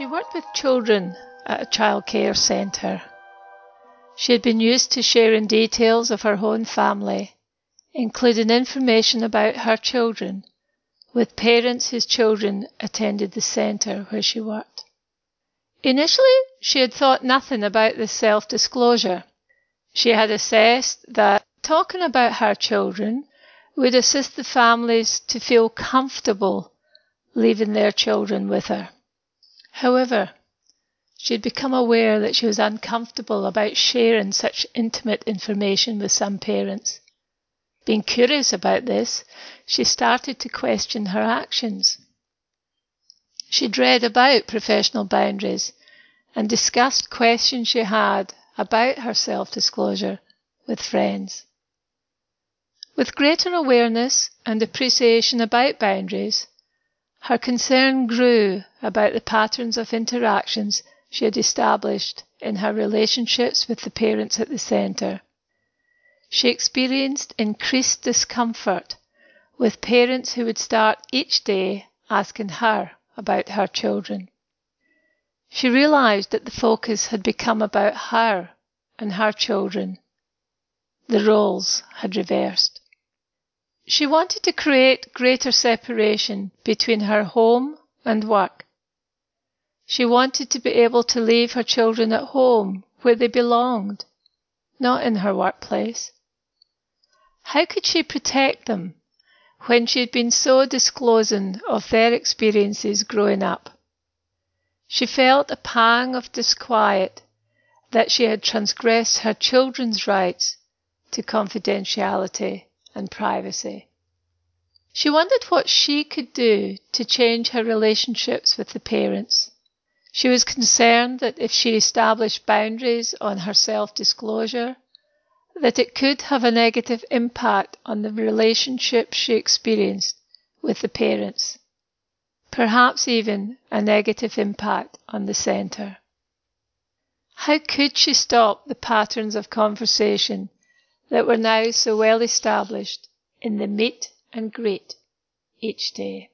She worked with children at a childcare centre. She had been used to sharing details of her own family, including information about her children, with parents whose children attended the centre where she worked. Initially, she had thought nothing about this self-disclosure. She had assessed that talking about her children would assist the families to feel comfortable leaving their children with her. However, she had become aware that she was uncomfortable about sharing such intimate information with some parents. Being curious about this, she started to question her actions. She'd read about professional boundaries and discussed questions she had about her self-disclosure with friends. With greater awareness and appreciation about boundaries, her concern grew about the patterns of interactions she had established in her relationships with the parents at the centre. She experienced increased discomfort with parents who would start each day asking her about her children. She realised that the focus had become about her and her children. The roles had reversed. She wanted to create greater separation between her home and work. She wanted to be able to leave her children at home where they belonged, not in her workplace. How could she protect them when she had been so disclosing of their experiences growing up? She felt a pang of disquiet that she had transgressed her children's rights to confidentiality and privacy. She wondered what she could do to change her relationships with the parents. She was concerned that if she established boundaries on her self-disclosure, that it could have a negative impact on the relationship she experienced with the parents, perhaps even a negative impact on the centre. How could she stop the patterns of conversation that were now so well established in the meet and greet each day?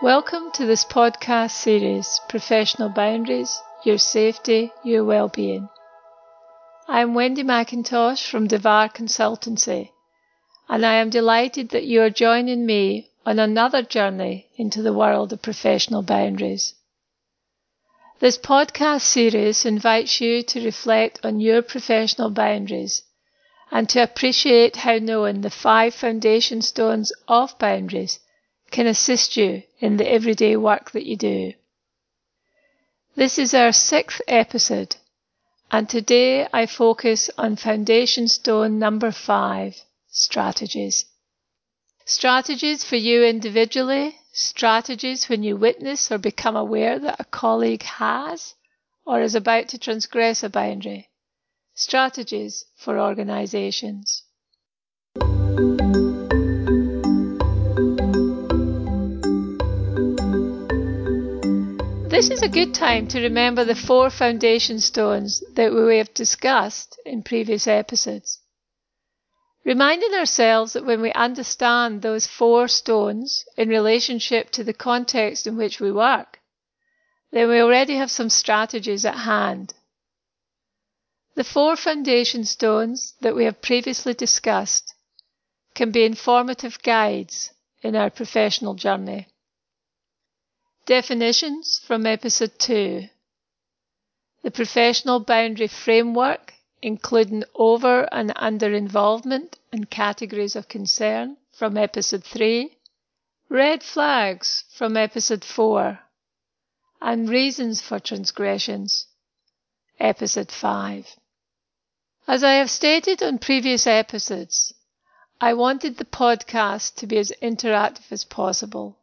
Welcome to this podcast series, Professional Boundaries, Your Safety, Your Wellbeing. I'm Wendy McIntosh from Devar Consultancy, and I am delighted that you are joining me on another journey into the world of professional boundaries. This podcast series invites you to reflect on your professional boundaries and to appreciate how knowing the 5 foundation stones of boundaries can assist you in the everyday work that you do. This is our 6th episode, and today I focus on foundation stone number 5, strategies. Strategies for you individually, strategies when you witness or become aware that a colleague has or is about to transgress a boundary, strategies for organisations. This is a good time to remember the 4 foundation stones that we have discussed in previous episodes. Reminding ourselves that when we understand those 4 stones in relationship to the context in which we work, then we already have some strategies at hand. The 4 foundation stones that we have previously discussed can be informative guides in our professional journey. Definitions from Episode 2. The professional boundary framework, including over and under involvement and categories of concern from Episode 3. Red flags from Episode 4. And reasons for transgressions, Episode 5. As I have stated on previous episodes, I wanted the podcast to be as interactive as possible,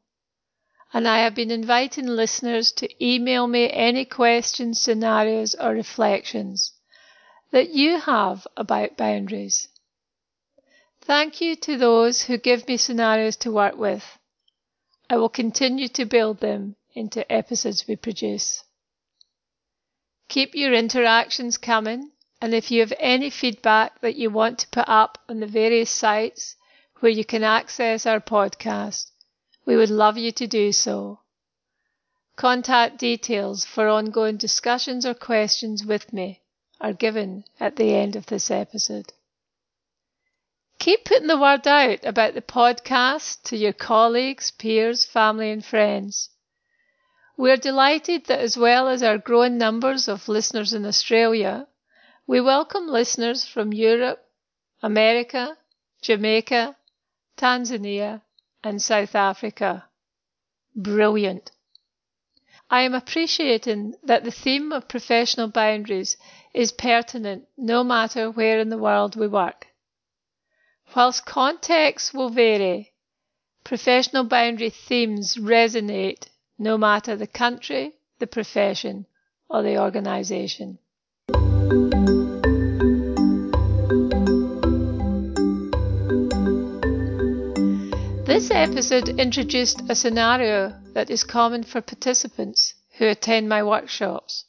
and I have been inviting listeners to email me any questions, scenarios or reflections that you have about boundaries. Thank you to those who give me scenarios to work with. I will continue to build them into episodes we produce. Keep your interactions coming And if you have any feedback that you want to put up on the various sites where you can access our podcast, we would love you to do so. Contact details for ongoing discussions or questions with me are given at the end of this episode. Keep putting the word out about the podcast to your colleagues, peers, family and friends. We're delighted that as well as our growing numbers of listeners in Australia, we welcome listeners from Europe, America, Jamaica, Tanzania and South Africa. Brilliant! I am appreciating that the theme of professional boundaries is pertinent no matter where in the world we work. Whilst contexts will vary, professional boundary themes resonate no matter the country, the profession, or the organisation. This episode introduced a scenario that is common for participants who attend my workshops.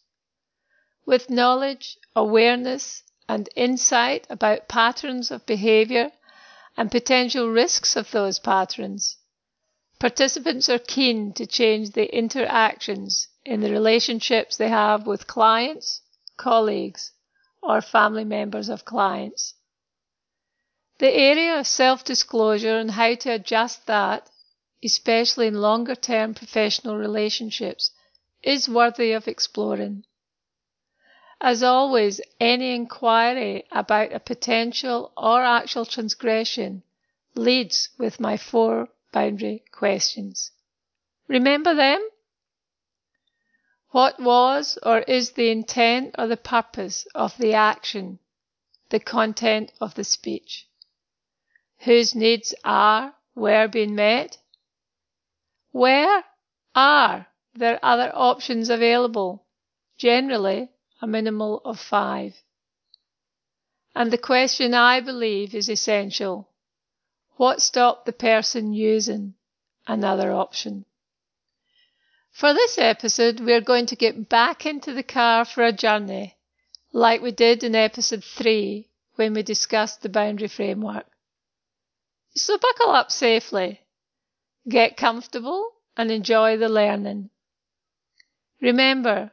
With knowledge, awareness, and insight about patterns of behaviour and potential risks of those patterns, participants are keen to change the interactions in the relationships they have with clients, colleagues, or family members of clients. The area of self-disclosure and how to adjust that, especially in longer-term professional relationships, is worthy of exploring. As always, any inquiry about a potential or actual transgression leads with my 4 boundary questions. Remember them? What was or is the intent or the purpose of the action, the content of the speech? Whose needs are, were being met? Where are there other options available? Generally, a minimal of 5. And the question I believe is essential. What stopped the person using another option? For this episode, we are going to get back into the car for a journey, like we did in episode 3 when we discussed the boundary framework. So buckle up safely, get comfortable and enjoy the learning. Remember,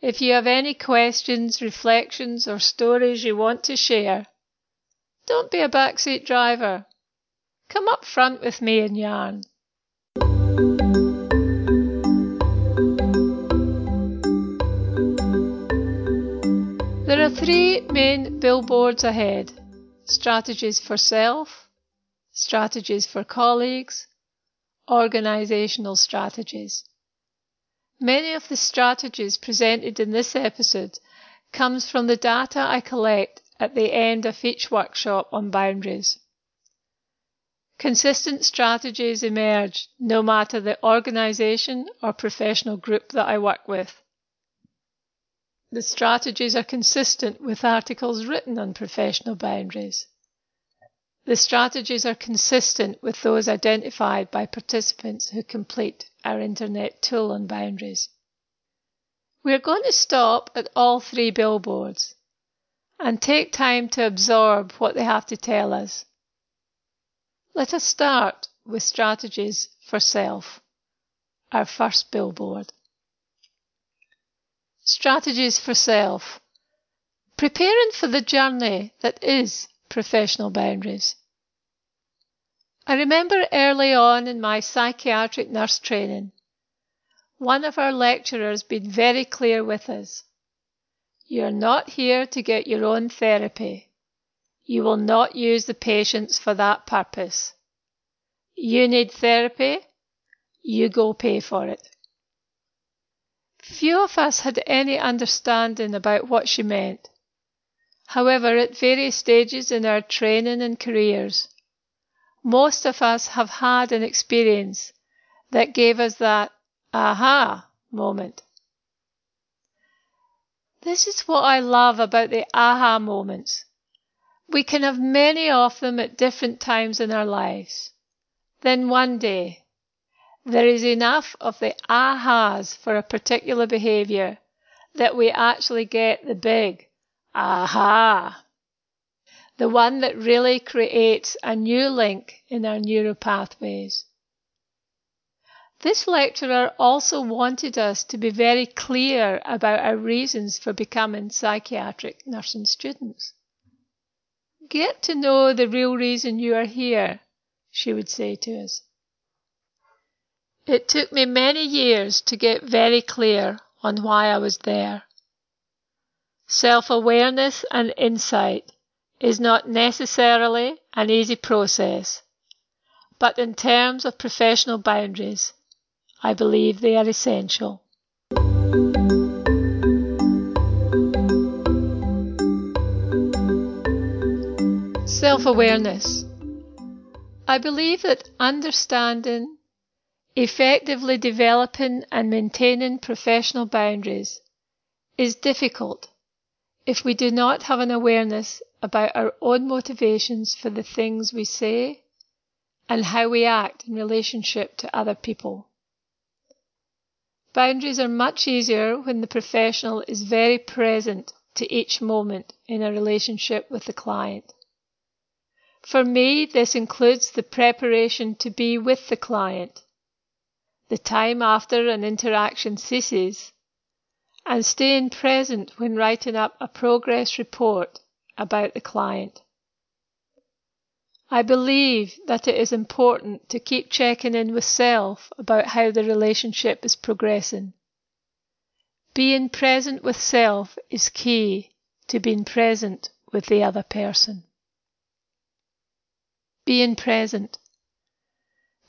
if you have any questions, reflections or stories you want to share, don't be a backseat driver. Come up front with me and yarn. There are 3 main billboards ahead: strategies for self, strategies for colleagues, organisational strategies. Many of the strategies presented in this episode comes from the data I collect at the end of each workshop on boundaries. Consistent strategies emerge no matter the organisation or professional group that I work with. The strategies are consistent with articles written on professional boundaries. The strategies are consistent with those identified by participants who complete our internet tool on boundaries. We are going to stop at all 3 billboards and take time to absorb what they have to tell us. Let us start with strategies for self, our first billboard. Strategies for self. Preparing for the journey that is professional boundaries. I remember early on in my psychiatric nurse training, one of our lecturers being very clear with us. You are not here to get your own therapy. You will not use the patients for that purpose. You need therapy. You go pay for it. Few of us had any understanding about what she meant. However, at various stages in our training and careers, most of us have had an experience that gave us that aha moment. This is what I love about the aha moments. We can have many of them at different times in our lives. Then one day, there is enough of the ahas for a particular behaviour that we actually get the big Aha! The one that really creates a new link in our neuropathways. This lecturer also wanted us to be very clear about our reasons for becoming psychiatric nursing students. Get to know the real reason you are here, she would say to us. It took me many years to get very clear on why I was there. Self-awareness and insight is not necessarily an easy process, but in terms of professional boundaries, I believe they are essential. Self-awareness. I believe that understanding, effectively developing and maintaining professional boundaries is difficult if we do not have an awareness about our own motivations for the things we say and how we act in relationship to other people. Boundaries are much easier when the professional is very present to each moment in a relationship with the client. For me, this includes the preparation to be with the client, the time after an interaction ceases, and staying present when writing up a progress report about the client. I believe that it is important to keep checking in with self about how the relationship is progressing. Being present with self is key to being present with the other person. Being present.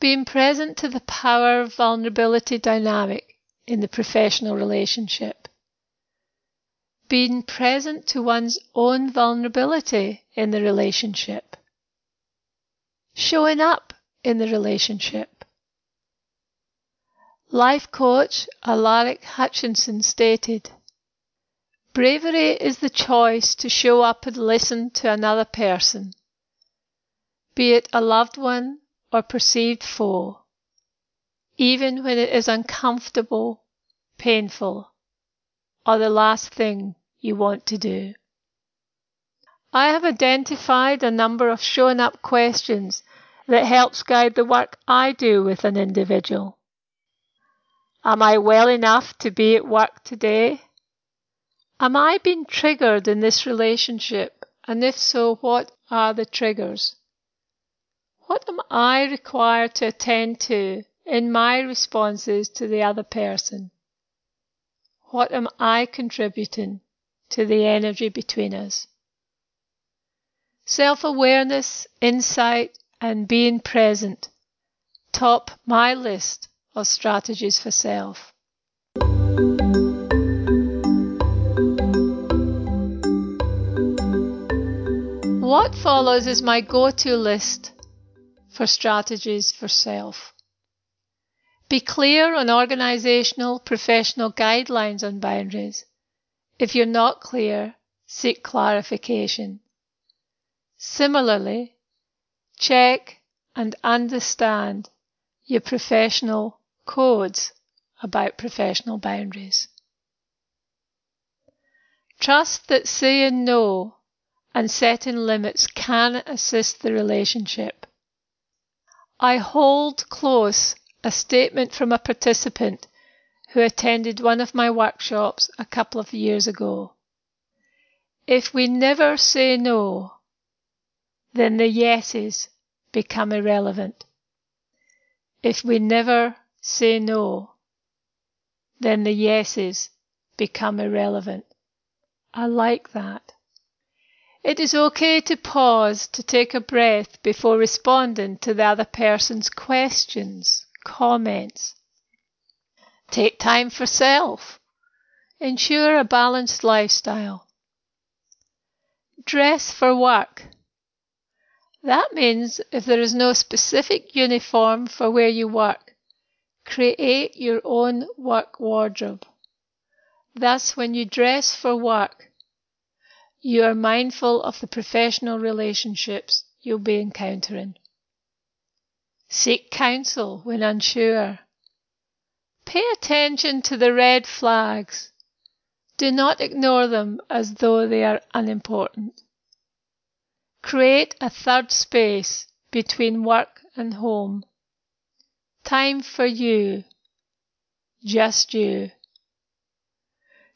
Being present to the power-vulnerability dynamic in the professional relationship. Being present to one's own vulnerability in the relationship. Showing up in the relationship. Life coach Alaric Hutchinson stated, "Bravery is the choice to show up and listen to another person, be it a loved one, or perceived foe, even when it is uncomfortable, painful, or the last thing you want to do." I have identified a number of showing up questions that helps guide the work I do with an individual. Am I well enough to be at work today? Am I being triggered in this relationship, and if so, what are the triggers? What am I required to attend to in my responses to the other person? What am I contributing to the energy between us? Self-awareness, insight, and being present top my list of strategies for self. What follows is my go-to list for strategies for self. Be clear on organizational, professional guidelines on boundaries. If you're not clear, seek clarification. Similarly, check and understand your professional codes about professional boundaries. Trust that saying no and setting limits can assist the relationship. I hold close a statement from a participant who attended one of my workshops a couple of years ago. If we never say no, then the yeses become irrelevant. If we never say no, then the yeses become irrelevant. I like that. It is okay to pause to take a breath before responding to the other person's questions, comments. Take time for self. Ensure a balanced lifestyle. Dress for work. That means if there is no specific uniform for where you work, create your own work wardrobe. Thus, when you dress for work, you are mindful of the professional relationships you'll be encountering. Seek counsel when unsure. Pay attention to the red flags. Do not ignore them as though they are unimportant. Create a third space between work and home. Time for you, just you.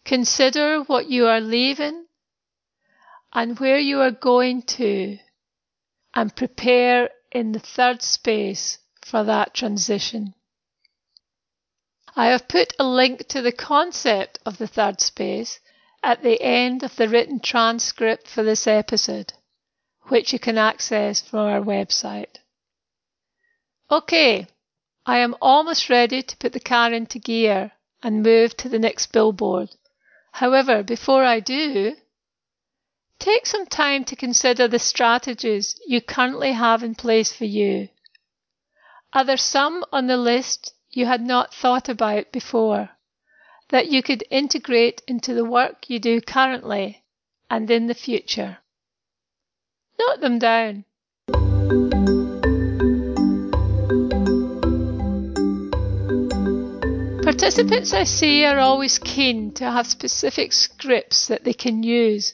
Consider what you are leaving and where you are going to, and prepare in the third space for that transition. I have put a link to the concept of the third space at the end of the written transcript for this episode, which you can access from our website. Okay, I am almost ready to put the car into gear and move to the next billboard. However, before I do, take some time to consider the strategies you currently have in place for you. Are there some on the list you had not thought about before, that you could integrate into the work you do currently and in the future? Note them down. Participants I see are always keen to have specific scripts that they can use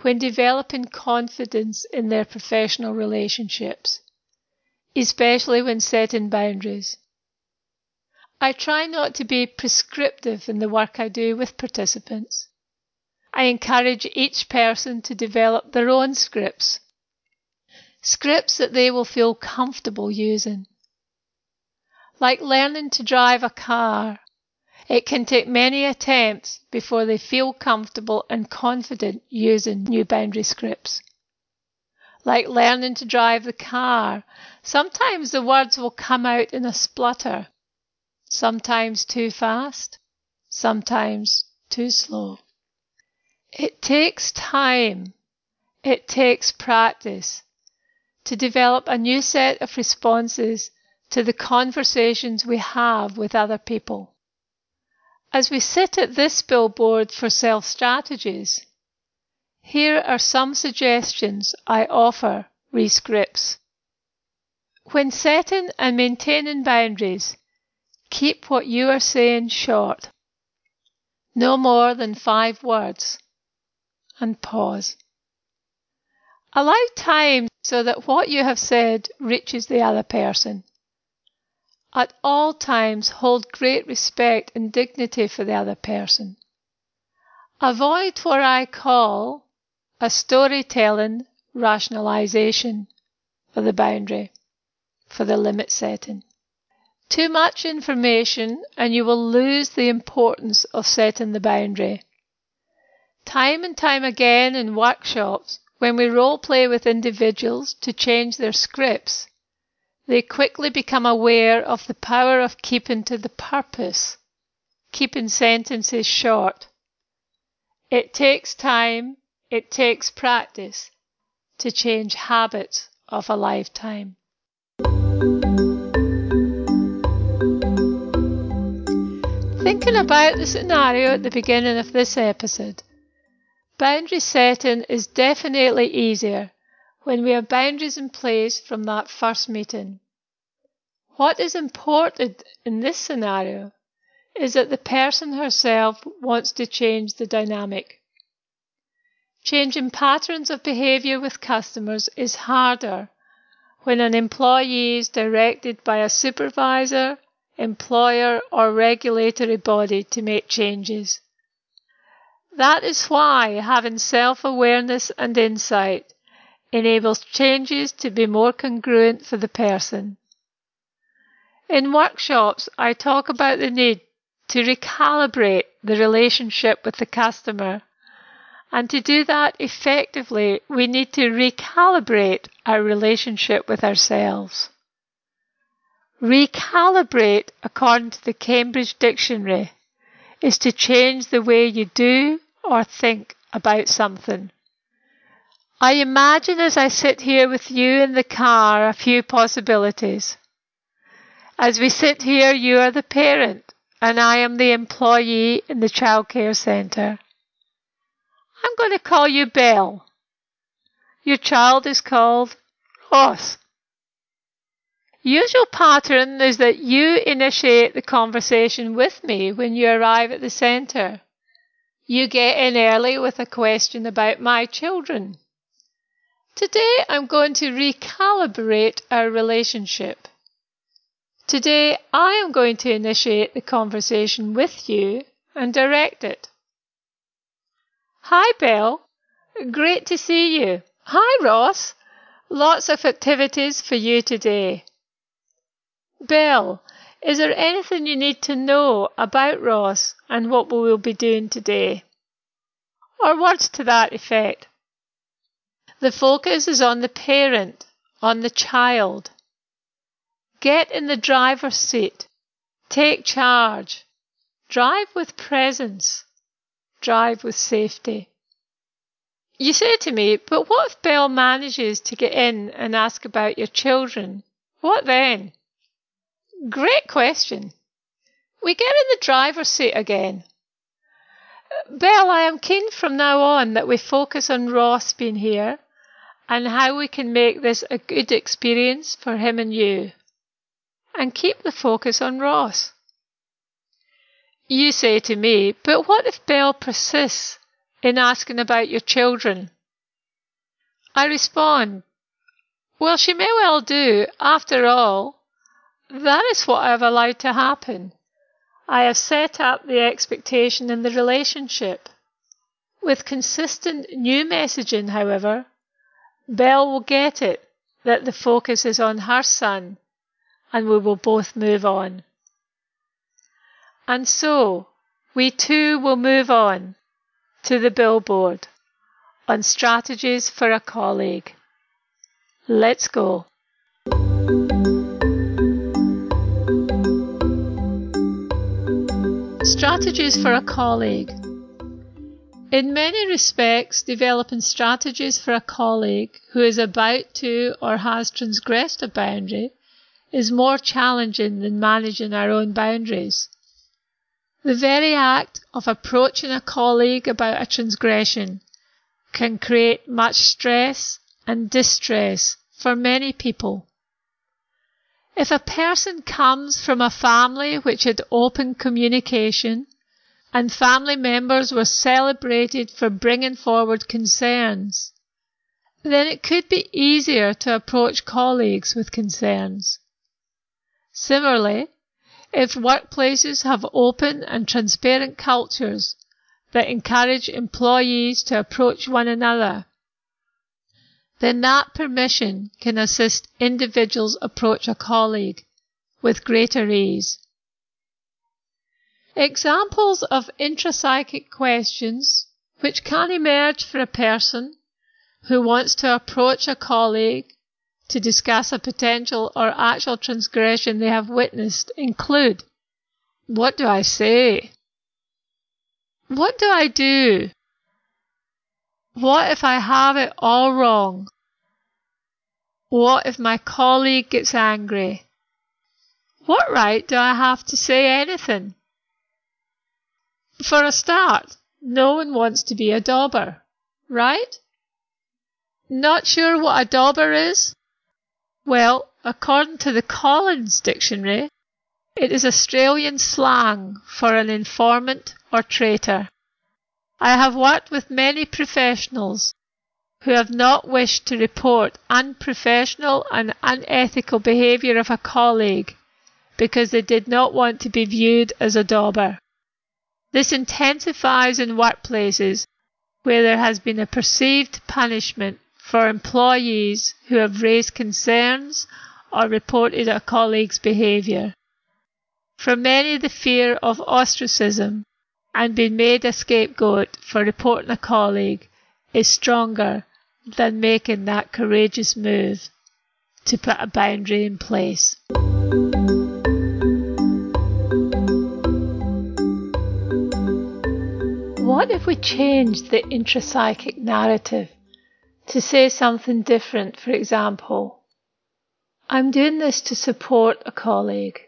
when developing confidence in their professional relationships, especially when setting boundaries. I try not to be prescriptive in the work I do with participants. I encourage each person to develop their own scripts, scripts that they will feel comfortable using. Like learning to drive a car, it can take many attempts before they feel comfortable and confident using new boundary scripts. Like learning to drive the car, sometimes the words will come out in a splutter. Sometimes too fast, sometimes too slow. It takes time, it takes practice to develop a new set of responses to the conversations we have with other people. As we sit at this billboard for self strategies, here are some suggestions I offer re-scripts. When setting and maintaining boundaries, keep what you are saying short, no more than 5 words, and pause. Allow time so that what you have said reaches the other person. At all times, hold great respect and dignity for the other person. Avoid what I call a storytelling rationalization for the boundary, for the limit setting. Too much information and you will lose the importance of setting the boundary. Time and time again in workshops, when we role play with individuals to change their scripts, they quickly become aware of the power of keeping to the purpose, keeping sentences short. It takes time, it takes practice to change habits of a lifetime. Thinking about the scenario at the beginning of this episode, boundary setting is definitely easier when we have boundaries in place from that first meeting. What is important in this scenario is that the person herself wants to change the dynamic. Changing patterns of behaviour with customers is harder when an employee is directed by a supervisor, employer or regulatory body to make changes. That is why having self-awareness and insight enables changes to be more congruent for the person. In workshops, I talk about the need to recalibrate the relationship with the customer, and to do that effectively, we need to recalibrate our relationship with ourselves. Recalibrate, according to the Cambridge Dictionary, is to change the way you do or think about something. I imagine as I sit here with you in the car a few possibilities. As we sit here, you are the parent and I am the employee in the childcare centre. I'm going to call you Belle. Your child is called Ross. Usual pattern is that you initiate the conversation with me when you arrive at the centre. You get in early with a question about my children. Today I'm going to recalibrate our relationship. Today I am going to initiate the conversation with you and direct it. Hi, Belle. Great to see you. Hi, Ross. Lots of activities for you today. Belle, is there anything you need to know about Ross and what we will be doing today? Or words to that effect. The focus is on the parent, on the child. Get in the driver's seat. Take charge. Drive with presence. Drive with safety. You say to me, but what if Belle manages to get in and ask about your children? What then? Great question. We get in the driver's seat again. Belle, I am keen from now on that we focus on Ross being here and how we can make this a good experience for him and you. And keep the focus on Ross. You say to me, but what if Belle persists in asking about your children? I respond, well, she may well do. After all, that is what I have allowed to happen. I have set up the expectation in the relationship. With consistent new messaging, however, Belle will get it that the focus is on her son, and we will both move on. And so, we too will move on to the billboard on strategies for a colleague. Let's go. Strategies for a colleague. In many respects, developing strategies for a colleague who is about to or has transgressed a boundary is more challenging than managing our own boundaries. The very act of approaching a colleague about a transgression can create much stress and distress for many people. If a person comes from a family which had open communication and family members were celebrated for bringing forward concerns, then it could be easier to approach colleagues with concerns. Similarly, if workplaces have open and transparent cultures that encourage employees to approach one another, then that permission can assist individuals approach a colleague with greater ease. Examples of intrapsychic questions which can emerge for a person who wants to approach a colleague to discuss a potential or actual transgression they have witnessed include, what do I say? What do I do? What if I have it all wrong? What if my colleague gets angry? What right do I have to say anything? For a start, no one wants to be a dauber, right? Not sure what a dauber is? Well, according to the Collins Dictionary, it is Australian slang for an informant or traitor. I have worked with many professionals who have not wished to report unprofessional and unethical behaviour of a colleague because they did not want to be viewed as a dauber. This intensifies in workplaces where there has been a perceived punishment for employees who have raised concerns or reported a colleague's behaviour. For many, the fear of ostracism and being made a scapegoat for reporting a colleague is stronger than making that courageous move to put a boundary in place. What if we change the intrapsychic narrative to say something different? For example, I'm doing this to support a colleague.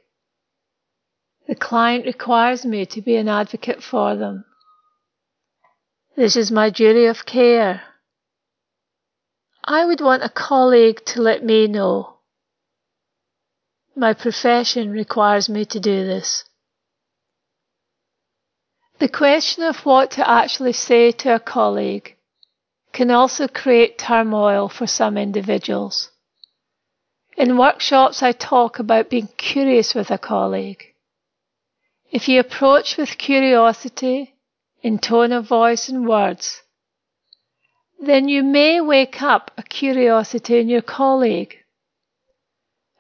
The client requires me to be an advocate for them. This is my duty of care. I would want a colleague to let me know. My profession requires me to do this. The question of what to actually say to a colleague can also create turmoil for some individuals. In workshops, I talk about being curious with a colleague. If you approach with curiosity in tone of voice and words, then you may wake up a curiosity in your colleague,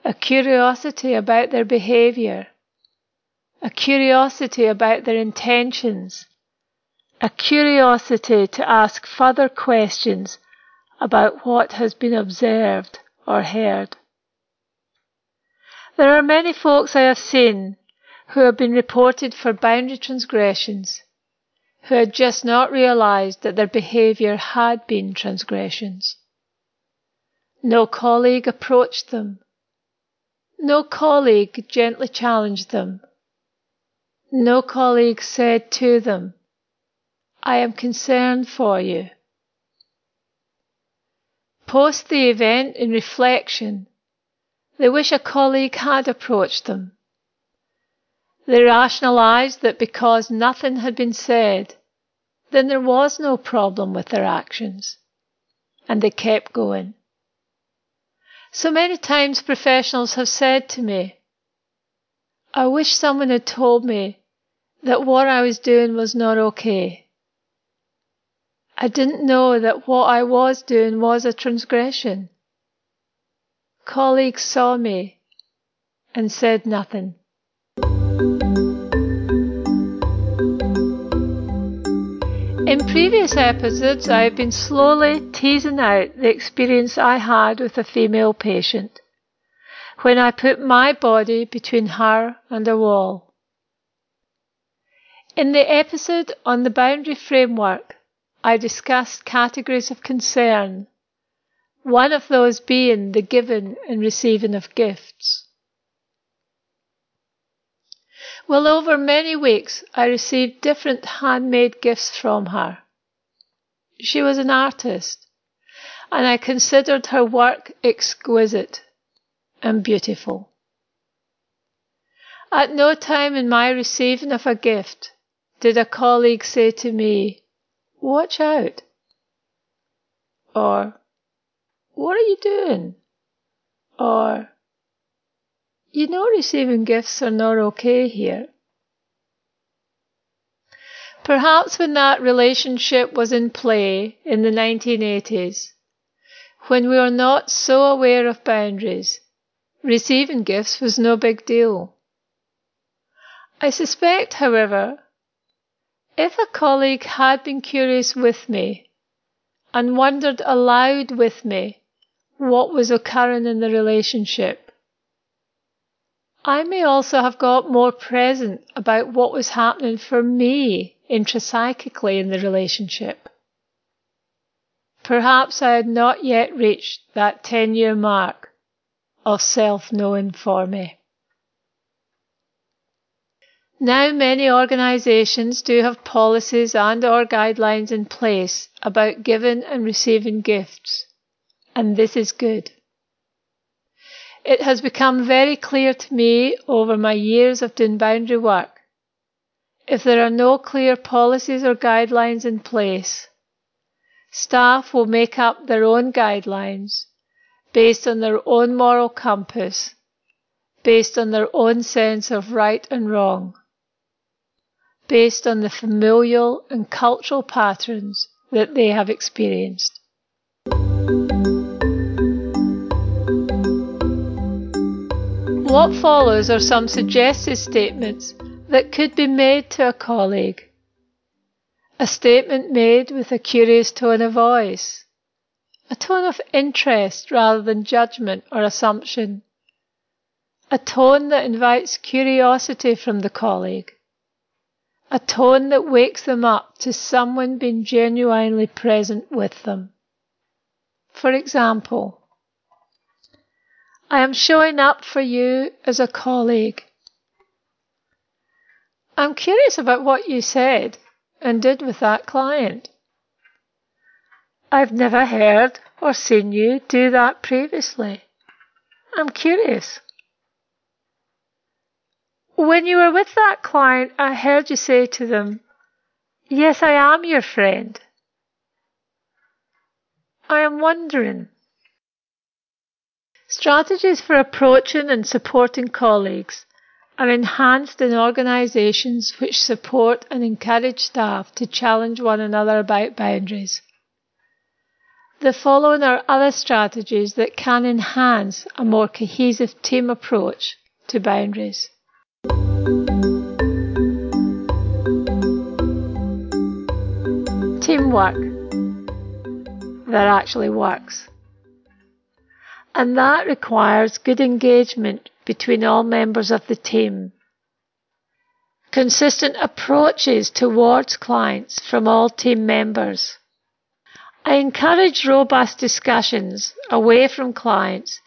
a curiosity about their behaviour, a curiosity about their intentions, a curiosity to ask further questions about what has been observed or heard. There are many folks I have seen who have been reported for boundary transgressions, who had just not realised that their behaviour had been transgressions. No colleague approached them. No colleague gently challenged them. No colleague said to them, "I am concerned for you." Post the event in reflection, they wish a colleague had approached them. They rationalised that because nothing had been said, then there was no problem with their actions, and they kept going. So many times professionals have said to me, "I wish someone had told me that what I was doing was not okay. I didn't know that what I was doing was a transgression. Colleagues saw me and said nothing." In previous episodes, I have been slowly teasing out the experience I had with a female patient when I put my body between her and a wall. In the episode on the boundary framework, I discussed categories of concern, one of those being the giving and receiving of gifts. Well, over many weeks, I received different handmade gifts from her. She was an artist, and I considered her work exquisite and beautiful. At no time in my receiving of a gift did a colleague say to me, "Watch out," or "What are you doing?" or "You know receiving gifts are not okay here." Perhaps when that relationship was in play in the 1980s, when we were not so aware of boundaries, receiving gifts was no big deal. I suspect, however, if a colleague had been curious with me and wondered aloud with me what was occurring in the relationship, I may also have got more present about what was happening for me intrapsychically in the relationship. Perhaps I had not yet reached that 10-year mark of self-knowing for me. Now many organisations do have policies and/or guidelines in place about giving and receiving gifts, and this is good. It has become very clear to me over my years of doing boundary work, if there are no clear policies or guidelines in place, staff will make up their own guidelines based on their own moral compass, based on their own sense of right and wrong, based on the familial and cultural patterns that they have experienced. What follows are some suggested statements that could be made to a colleague. A statement made with a curious tone of voice, a tone of interest rather than judgment or assumption, a tone that invites curiosity from the colleague, a tone that wakes them up to someone being genuinely present with them. For example, "I am showing up for you as a colleague. I'm curious about what you said and did with that client. I've never heard or seen you do that previously. I'm curious. When you were with that client, I heard you say to them, Yes, I am your friend. I am wondering. Strategies for approaching and supporting colleagues are enhanced in organisations which support and encourage staff to challenge one another about boundaries. The following are other strategies that can enhance a more cohesive team approach to boundaries. Teamwork that actually works. And that requires good engagement between all members of the team. Consistent approaches towards clients from all team members. I encourage robust discussions away from clients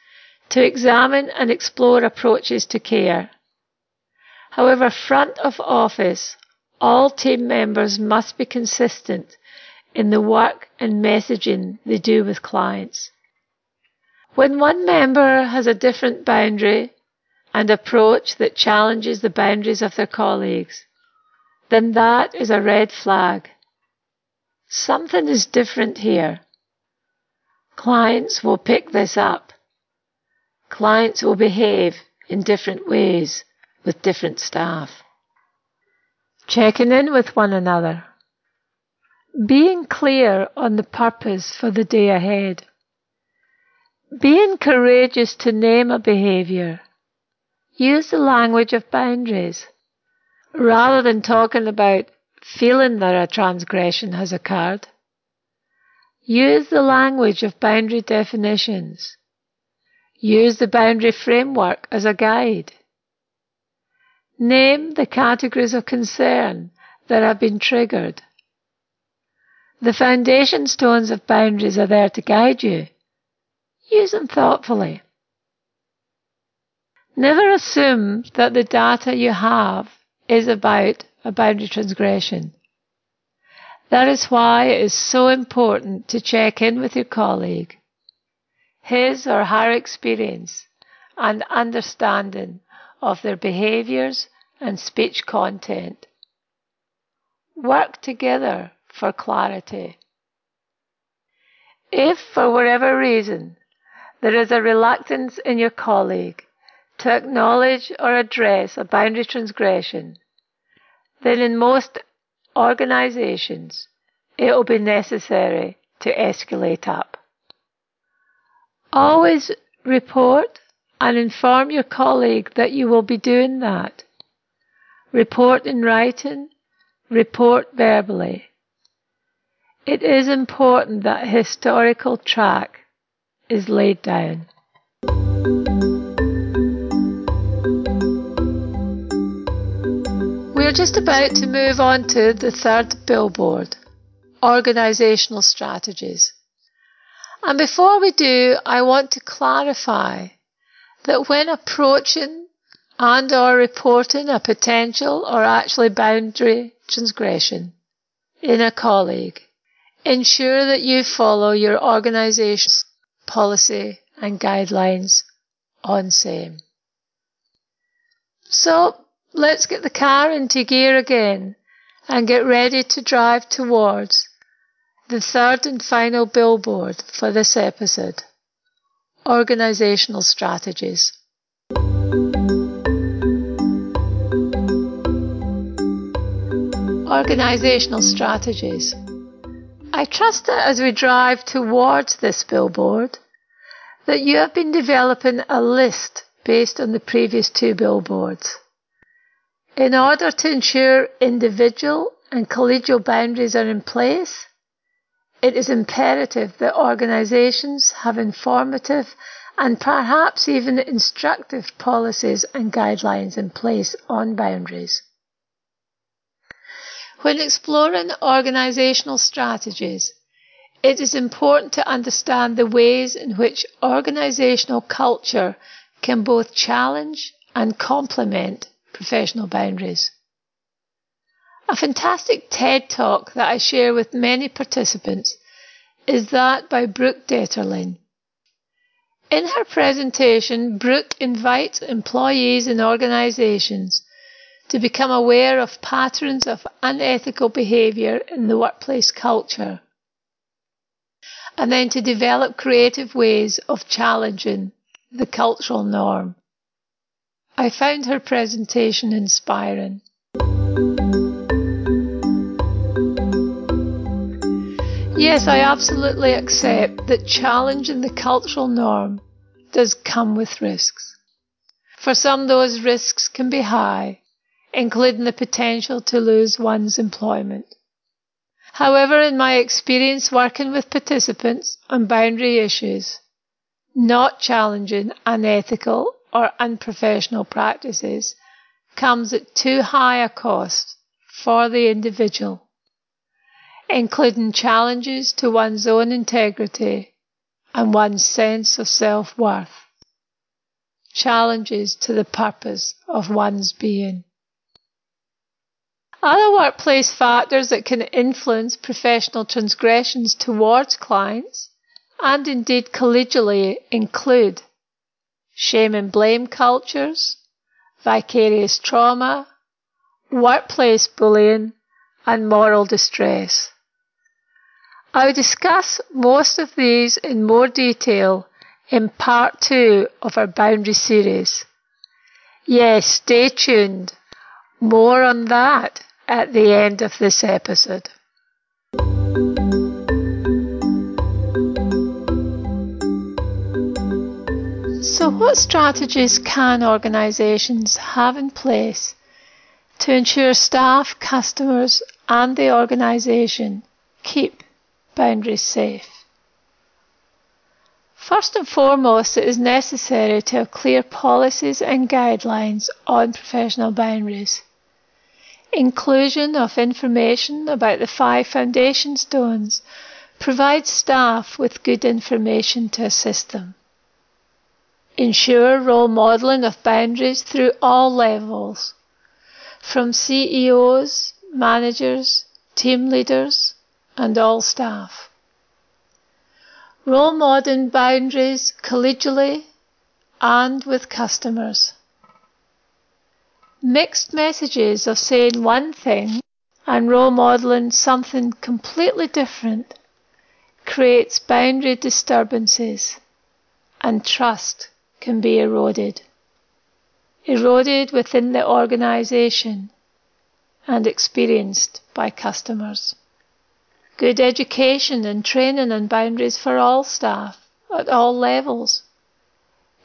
to examine and explore approaches to care. However, front of office, all team members must be consistent in the work and messaging they do with clients. When one member has a different boundary and approach that challenges the boundaries of their colleagues, then that is a red flag. Something is different here. Clients will pick this up. Clients will behave in different ways with different staff. Checking in with one another. Being clear on the purpose for the day ahead. Being courageous to name a behaviour. Use the language of boundaries. Rather than talking about feeling that a transgression has occurred, use the language of boundary definitions. Use the boundary framework as a guide. Name the categories of concern that have been triggered. The foundation stones of boundaries are there to guide you. Use them thoughtfully. Never assume that the data you have is about a boundary transgression. That is why it is so important to check in with your colleague. His or her experience and understanding of their behaviours and speech content. Work together for clarity. If, for whatever reason, there is a reluctance in your colleague to acknowledge or address a boundary transgression, then in most organisations it will be necessary to escalate up. Always report and inform your colleague that you will be doing that. Report in writing, report verbally. It is important that a historical track is laid down. We are just about to move on to the third billboard, organisational strategies. And before we do, I want to clarify that when approaching and or reporting a potential or actually boundary transgression in a colleague, ensure that you follow your organisation's policy and guidelines on same. So, let's get the car into gear again and get ready to drive towards the third and final billboard for this episode, organisational strategies. Organisational strategies. I trust that as we drive towards this billboard, that you have been developing a list based on the previous two billboards. In order to ensure individual and collegial boundaries are in place, it is imperative that organisations have informative and perhaps even instructive policies and guidelines in place on boundaries. When exploring organisational strategies, it is important to understand the ways in which organisational culture can both challenge and complement professional boundaries. A fantastic TED Talk that I share with many participants is that by Brooke Deterline. In her presentation, Brooke invites employees and organisations to become aware of patterns of unethical behaviour in the workplace culture, and then to develop creative ways of challenging the cultural norm. I found her presentation inspiring. Yes, I absolutely accept that challenging the cultural norm does come with risks. For some, those risks can be high, including the potential to lose one's employment. However, in my experience working with participants on boundary issues, not challenging unethical or unprofessional practices comes at too high a cost for the individual, including challenges to one's own integrity and one's sense of self-worth, challenges to the purpose of one's being. Other workplace factors that can influence professional transgressions towards clients and indeed collegially include shame and blame cultures, vicarious trauma, workplace bullying, and moral distress. I will discuss most of these in more detail in part 2 of our boundary series. Yes, stay tuned. More on that at the end of this episode. So, what strategies can organisations have in place to ensure staff, customers, and the organisation keep boundaries safe? First and foremost, it is necessary to have clear policies and guidelines on professional boundaries. Inclusion of information about the 5 foundation stones provides staff with good information to assist them. Ensure role modelling of boundaries through all levels, from CEOs, managers, team leaders, and all staff. Role modelling boundaries collegially and with customers. Mixed messages of saying one thing and role modelling something completely different creates boundary disturbances, and trust can be eroded within the organisation and experienced by customers. Good education and training on boundaries for all staff at all levels.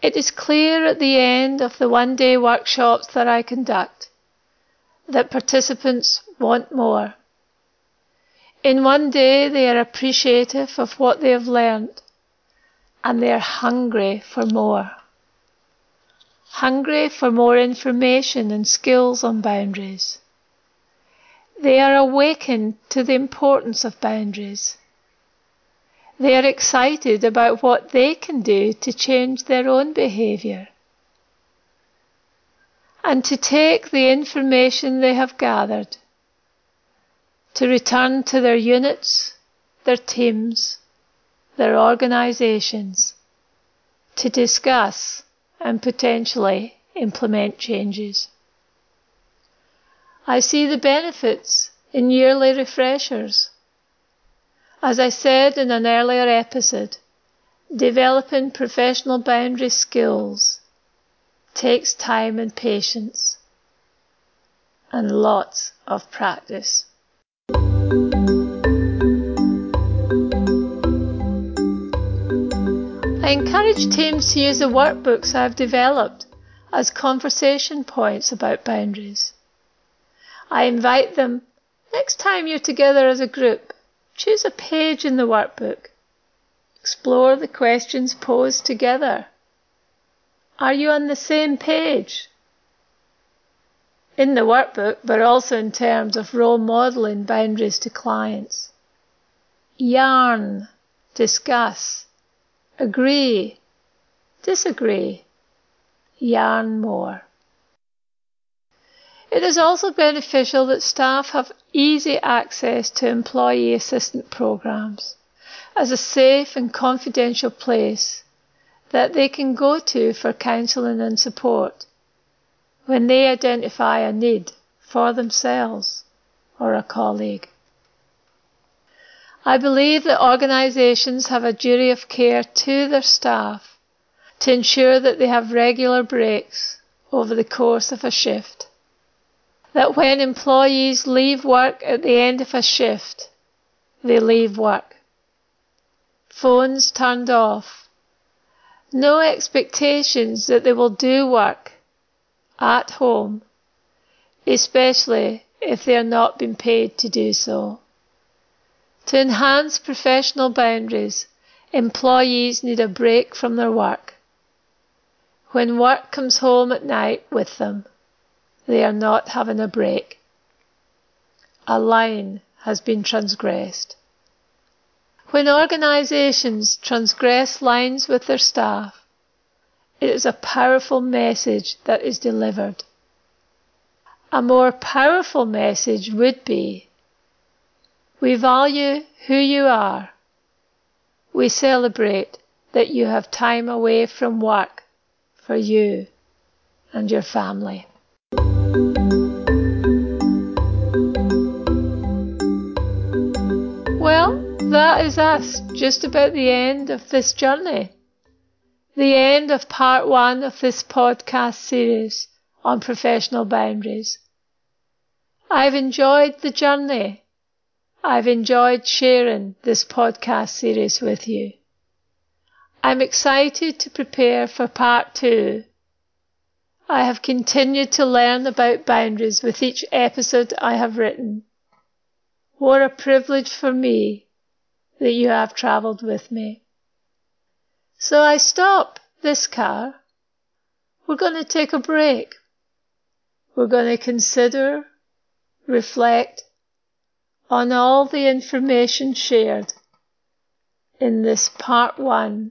It is clear at the end of the one-day workshops that I conduct that participants want more. In one day they are appreciative of what they have learned and they are hungry for more. Hungry for more information and skills on boundaries. They are awakened to the importance of boundaries. They are excited about what they can do to change their own behaviour and to take the information they have gathered, to return to their units, their teams, their organisations, to discuss and potentially implement changes. I see the benefits in yearly refreshers. As I said in an earlier episode, developing professional boundary skills takes time and patience and lots of practice. I encourage teams to use the workbooks I have developed as conversation points about boundaries. I invite them, next time you're together as a group, choose a page in the workbook. Explore the questions posed together. Are you on the same page? In the workbook, but also in terms of role modelling boundaries to clients. Yarn, discuss. Agree, disagree, yarn more. It is also beneficial that staff have easy access to employee assistance programmes as a safe and confidential place that they can go to for counselling and support, when they identify a need for themselves or a colleague. I believe that organisations have a duty of care to their staff to ensure that they have regular breaks over the course of a shift, that when employees leave work at the end of a shift, they leave work. Phones turned off. No expectations that they will do work at home, especially if they are not being paid to do so. To enhance professional boundaries, employees need a break from their work. When work comes home at night with them, they are not having a break. A line has been transgressed. When organisations transgress lines with their staff, it is a powerful message that is delivered. A more powerful message would be, we value who you are. We celebrate that you have time away from work for you and your family. Well, that is us, just about the end of this journey. The end of part one of this podcast series on professional boundaries. I've enjoyed the journey. I've enjoyed sharing this podcast series with you. I'm excited to prepare for part two. I have continued to learn about boundaries with each episode I have written. What a privilege for me that you have travelled with me. So I stop this car. We're going to take a break. We're going to consider, reflect on all the information shared in this part one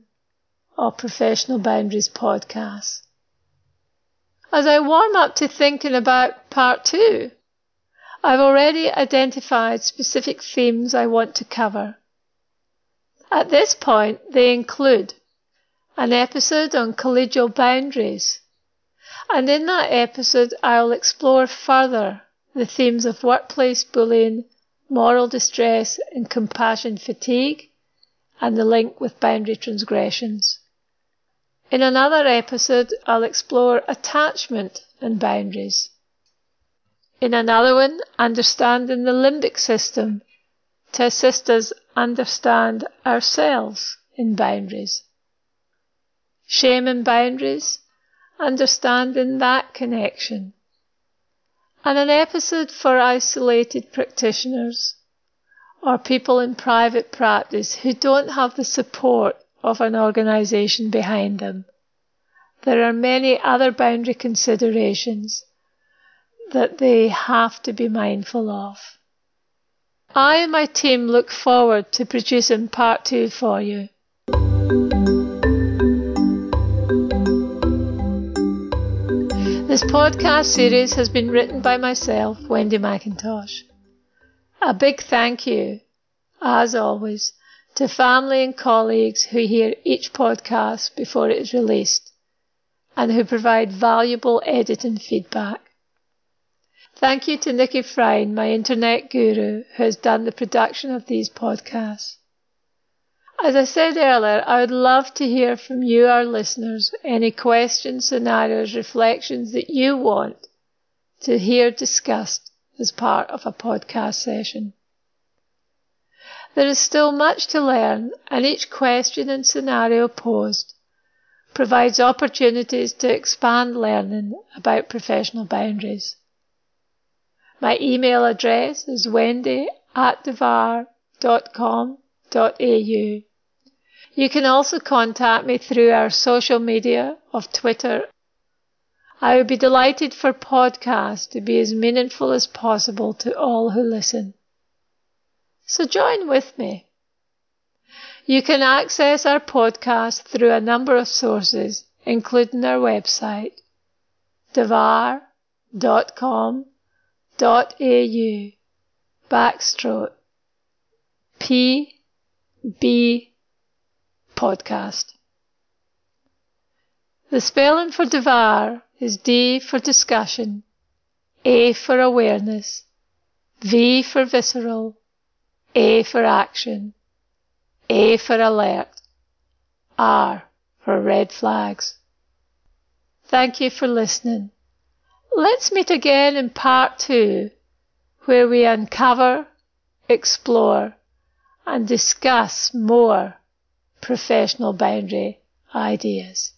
of Professional Boundaries podcast. As I warm up to thinking about part two, I've already identified specific themes I want to cover. At this point, they include an episode on collegial boundaries, and in that episode I'll explore further the themes of workplace bullying, moral distress and compassion fatigue, and the link with boundary transgressions. In another episode I'll explore attachment and boundaries. In another one, understanding the limbic system to assist us understand ourselves in boundaries. Shame and boundaries, understanding that connection. And an episode for isolated practitioners or people in private practice who don't have the support of an organisation behind them. There are many other boundary considerations that they have to be mindful of. I and my team look forward to producing part two for you. This podcast series has been written by myself, Wendy McIntosh. A big thank you, as always, to family and colleagues who hear each podcast before it is released and who provide valuable editing feedback. Thank you to Nikki Frine, my internet guru, who has done the production of these podcasts. As I said earlier, I would love to hear from you, our listeners, any questions, scenarios, reflections that you want to hear discussed as part of a podcast session. There is still much to learn, and each question and scenario posed provides opportunities to expand learning about professional boundaries. My email address is wendy@devar.com.au. You can also contact me through our social media of Twitter. I would be delighted for podcasts to be as meaningful as possible to all who listen. So join with me. You can access our podcast through a number of sources, including our website, devar.com.au/PB podcast. The spelling for Devar is D for discussion, A for awareness, V for visceral, A for action, A for alert, R for red flags. Thank you for listening. Let's meet again in part 2, where we uncover, explore, and discuss more professional boundary ideas.